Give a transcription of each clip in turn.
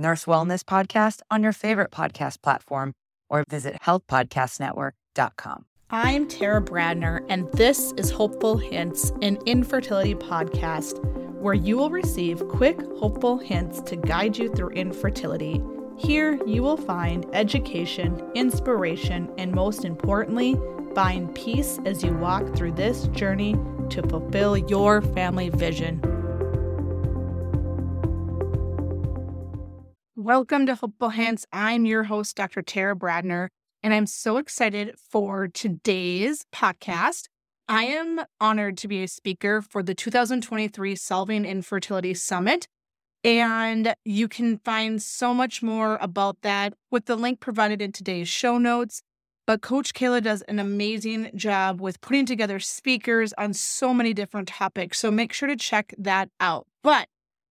Nurse Wellness Podcast on your favorite podcast platform or visit healthpodcastnetwork.com. I'm Tara Bradner, and this is Hopeful Hints, an infertility podcast where you will receive quick, hopeful hints to guide you through infertility. Here, you will find education, inspiration, and most importantly, find peace as you walk through this journey to fulfill your family vision. Welcome to Hopeful Hints. I'm your host, Dr. Tara Bradner. And I'm so excited for today's podcast. I am honored to be a speaker for the 2023 Solving Infertility Summit. And you can find so much more about that with the link provided in today's show notes. But Coach Kayla does an amazing job with putting together speakers on so many different topics. So make sure to check that out. But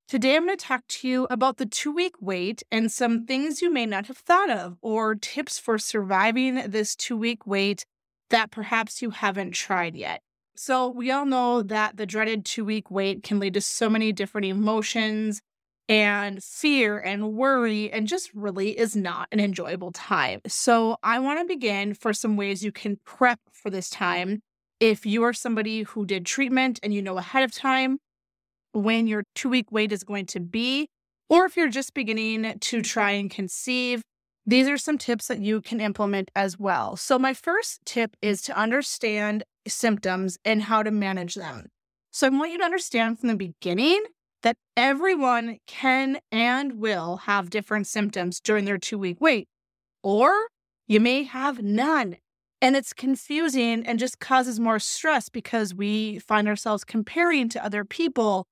today, I'm going to talk to you about the 2-week wait and some things you may not have thought of or tips for surviving this 2-week wait that perhaps you haven't tried yet. So we all know that the dreaded 2-week wait can lead to so many different emotions and fear and worry and just really is not an enjoyable time. So I want to begin for some ways you can prep for this time. If you are somebody who did treatment and you know ahead of time when your 2-week wait is going to be, or if you're just beginning to try and conceive, these are some tips that you can implement as well. So my first tip is to understand symptoms and how to manage them. So I want you to understand from the beginning that everyone can and will have different symptoms during their 2-week wait, or you may have none. And it's confusing and just causes more stress because we find ourselves comparing to other people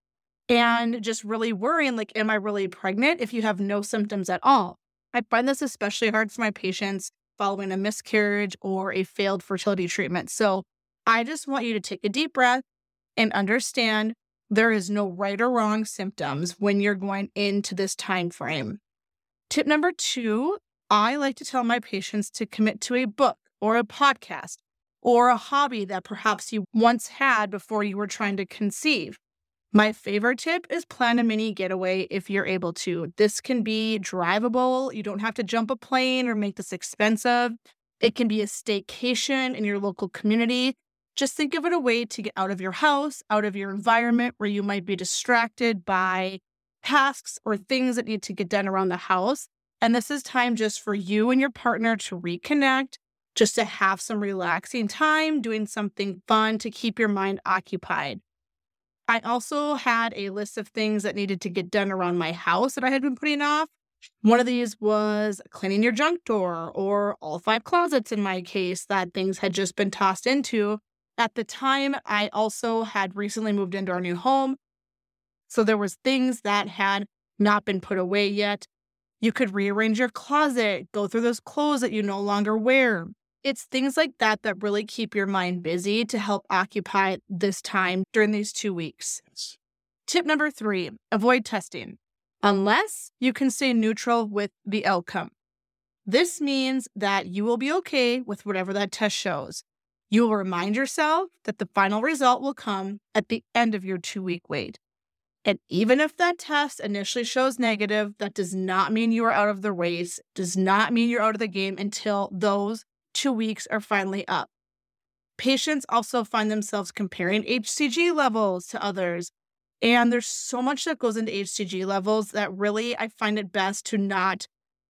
and just really worrying, like, am I really pregnant if you have no symptoms at all? I find this especially hard for my patients following a miscarriage or a failed fertility treatment. So I just want you to take a deep breath and understand there is no right or wrong symptoms when you're going into this time frame. Tip number 2, I like to tell my patients to commit to a book or a podcast or a hobby that perhaps you once had before you were trying to conceive. My favorite tip is plan a mini getaway if you're able to. This can be drivable. You don't have to jump a plane or make this expensive. It can be a staycation in your local community. Just think of it a way to get out of your house, out of your environment where you might be distracted by tasks or things that need to get done around the house. And this is time just for you and your partner to reconnect, just to have some relaxing time, doing something fun to keep your mind occupied. I also had a list of things that needed to get done around my house that I had been putting off. One of these was cleaning your junk drawer or all 5 closets in my case that things had just been tossed into. At the time, I also had recently moved into our new home. So there was things that had not been put away yet. You could rearrange your closet, go through those clothes that you no longer wear. It's things like that that really keep your mind busy to help occupy this time during these 2 weeks. Tip number 3, avoid testing unless you can stay neutral with the outcome. This means that you will be okay with whatever that test shows. You will remind yourself that the final result will come at the end of your 2-week wait. And even if that test initially shows negative, that does not mean you are out of the race, does not mean you're out of the game until those 2 weeks are finally up. Patients also find themselves comparing HCG levels to others. And there's so much that goes into HCG levels that really I find it best to not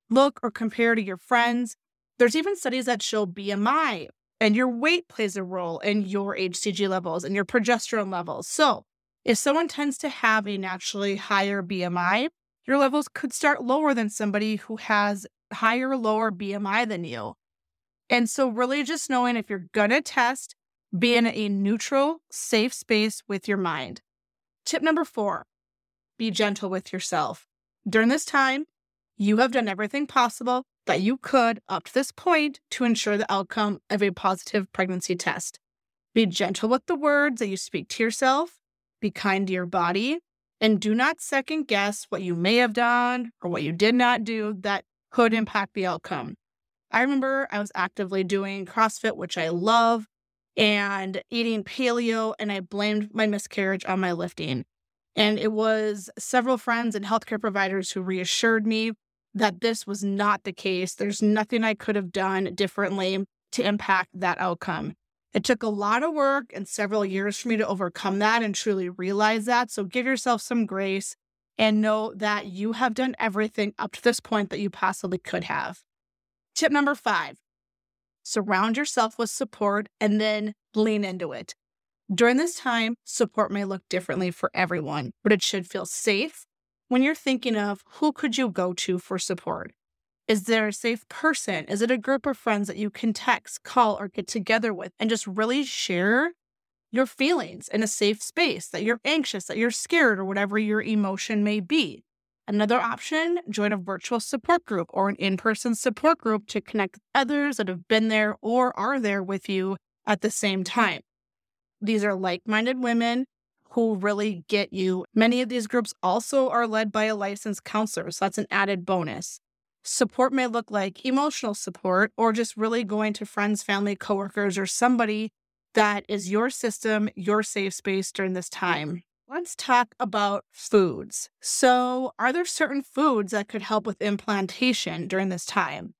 look or compare to your friends. There's even studies that show BMI and your weight plays a role in your HCG levels and your progesterone levels. So if someone tends to have a naturally higher BMI, your levels could start lower than somebody who has higher or lower BMI than you. And so really just knowing if you're going to test, be in a neutral, safe space with your mind. Tip number 4, be gentle with yourself. During this time, you have done everything possible that you could up to this point to ensure the outcome of a positive pregnancy test. Be gentle with the words that you speak to yourself, be kind to your body, and do not second guess what you may have done or what you did not do that could impact the outcome. I remember I was actively doing CrossFit, which I love, and eating paleo, and I blamed my miscarriage on my lifting. And it was several friends and healthcare providers who reassured me that this was not the case. There's nothing I could have done differently to impact that outcome. It took a lot of work and several years for me to overcome that and truly realize that. So give yourself some grace and know that you have done everything up to this point that you possibly could have. Tip number 5, surround yourself with support and then lean into it. During this time, support may look differently for everyone, but it should feel safe when you're thinking of who could you go to for support. Is there a safe person? Is it a group of friends that you can text, call, or get together with and just really share your feelings in a safe space, that you're anxious, that you're scared, or whatever your emotion may be? Another option, join a virtual support group or an in-person support group to connect with others that have been there or are there with you at the same time. These are like-minded women who really get you. Many of these groups also are led by a licensed counselor, so that's an added bonus. Support may look like emotional support or just really going to friends, family, coworkers, or somebody that is your system, your safe space during this time. Let's talk about foods. So are there certain foods that could help with implantation during this time?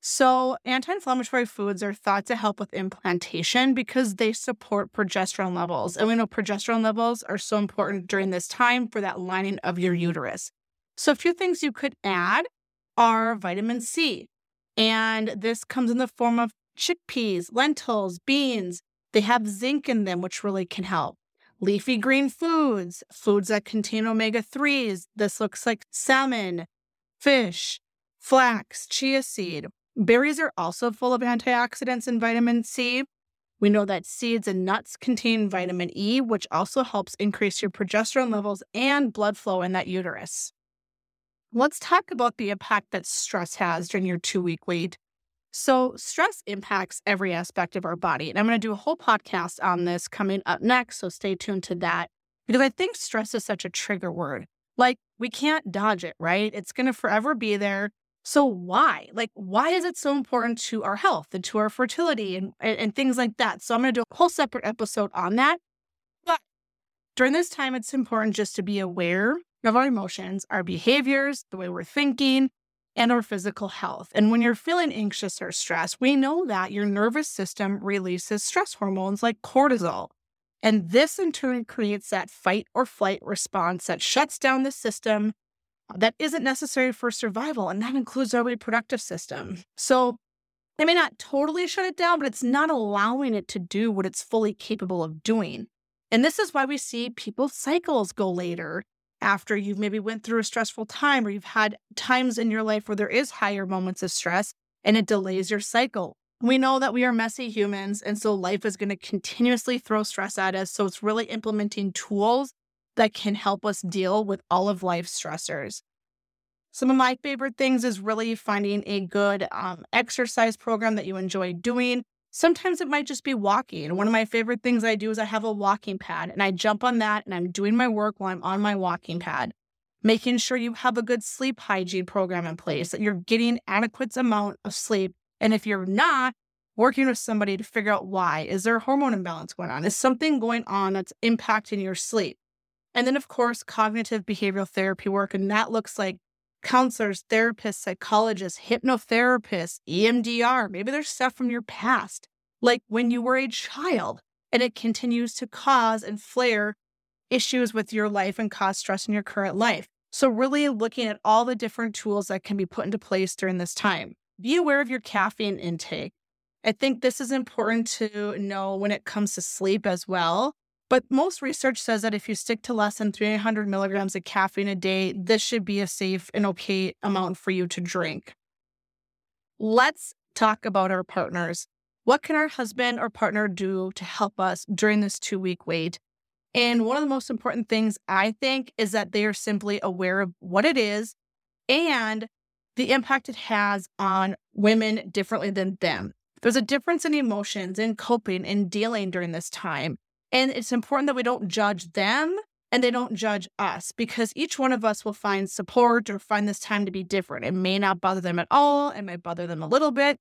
So anti-inflammatory foods are thought to help with implantation because they support progesterone levels. And we know progesterone levels are so important during this time for that lining of your uterus. So a few things you could add are vitamin C. And this comes in the form of chickpeas, lentils, beans. They have zinc in them, which really can help. Leafy green foods, foods that contain omega-3s. This looks like salmon, fish, flax, chia seed. Berries are also full of antioxidants and vitamin C. We know that seeds and nuts contain vitamin E, which also helps increase your progesterone levels and blood flow in that uterus. Let's talk about the impact that stress has during your 2-week wait. So stress impacts every aspect of our body. And I'm going to do a whole podcast on this coming up next, so stay tuned to that. Because I think stress is such a trigger word. Like, we can't dodge it, right? It's going to forever be there. So why? Like, why is it so important to our health and to our fertility and things like that? So I'm going to do a whole separate episode on that. But during this time, it's important just to be aware of our emotions, our behaviors, the way we're thinking, and our physical health. And when you're feeling anxious or stressed, we know that your nervous system releases stress hormones like cortisol. And this in turn creates that fight or flight response that shuts down the system that isn't necessary for survival, and that includes our reproductive system. So it may not totally shut it down, but it's not allowing it to do what it's fully capable of doing. And this is why we see people's cycles go later after you've maybe went through a stressful time, or you've had times in your life where there is higher moments of stress and it delays your cycle. We know that we are messy humans, and so life is going to continuously throw stress at us. So it's really implementing tools that can help us deal with all of life's stressors. Some of my favorite things is really finding a good exercise program that you enjoy doing. Sometimes it might just be walking. One of my favorite things I do is I have a walking pad, and I jump on that and I'm doing my work while I'm on my walking pad. Making sure you have a good sleep hygiene program in place, that you're getting adequate amount of sleep. And if you're not, working with somebody to figure out why. Is there a hormone imbalance going on? Is something going on that's impacting your sleep? And then, of course, cognitive behavioral therapy work. And that looks like counselors, therapists, psychologists, hypnotherapists, EMDR. Maybe there's stuff from your past, like when you were a child, and it continues to cause and flare issues with your life and cause stress in your current life. So really looking at all the different tools that can be put into place during this time. Be aware of your caffeine intake. I think this is important to know when it comes to sleep as well. But most research says that if you stick to less than 300 milligrams of caffeine a day, this should be a safe and okay amount for you to drink. Let's talk about our partners. What can our husband or partner do to help us during this 2-week wait? And one of the most important things, I think, is that they are simply aware of what it is and the impact it has on women differently than them. There's a difference in emotions, in coping, in dealing during this time. And it's important that we don't judge them and they don't judge us, because each one of us will find support or find this time to be different. It may not bother them at all. It might bother them a little bit.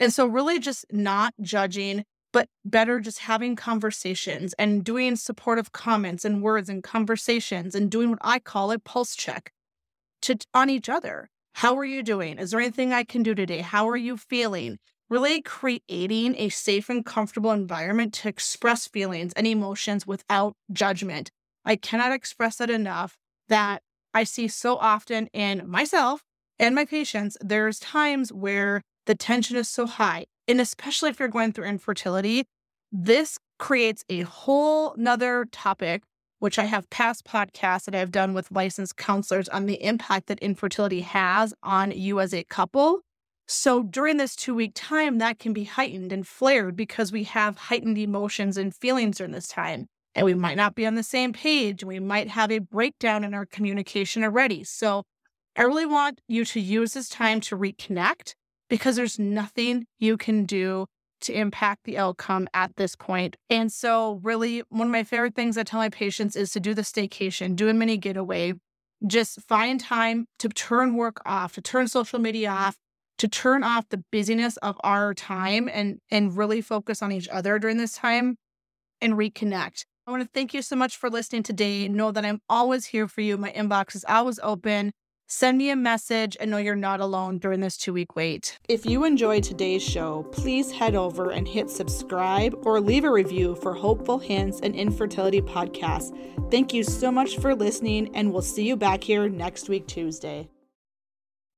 And so really just not judging, but better just having conversations and doing supportive comments and words and conversations and doing what I call a pulse check on each other. How are you doing? Is there anything I can do today? How are you feeling? Really creating a safe and comfortable environment to express feelings and emotions without judgment. I cannot express that enough, that I see so often in myself and my patients. There's times where the tension is so high, and especially if you're going through infertility, this creates a whole nother topic, which I have past podcasts that I've done with licensed counselors on the impact that infertility has on you as a couple. So during this 2-week time, that can be heightened and flared because we have heightened emotions and feelings during this time. And we might not be on the same page. And we might have a breakdown in our communication already. So I really want you to use this time to reconnect, because there's nothing you can do to impact the outcome at this point. And so really, one of my favorite things I tell my patients is to do the staycation, do a mini getaway. Just find time to turn work off, to turn social media off, to turn off the busyness of our time and really focus on each other during this time and reconnect. I want to thank you so much for listening today. Know that I'm always here for you. My inbox is always open. Send me a message and know you're not alone during this 2-week wait. If you enjoyed today's show, please head over and hit subscribe or leave a review for Hopeful Hints and Infertility Podcast. Thank you so much for listening, and we'll see you back here next week, Tuesday.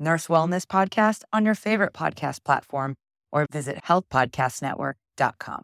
Nurse Wellness Podcast on your favorite podcast platform or visit healthpodcastnetwork.com.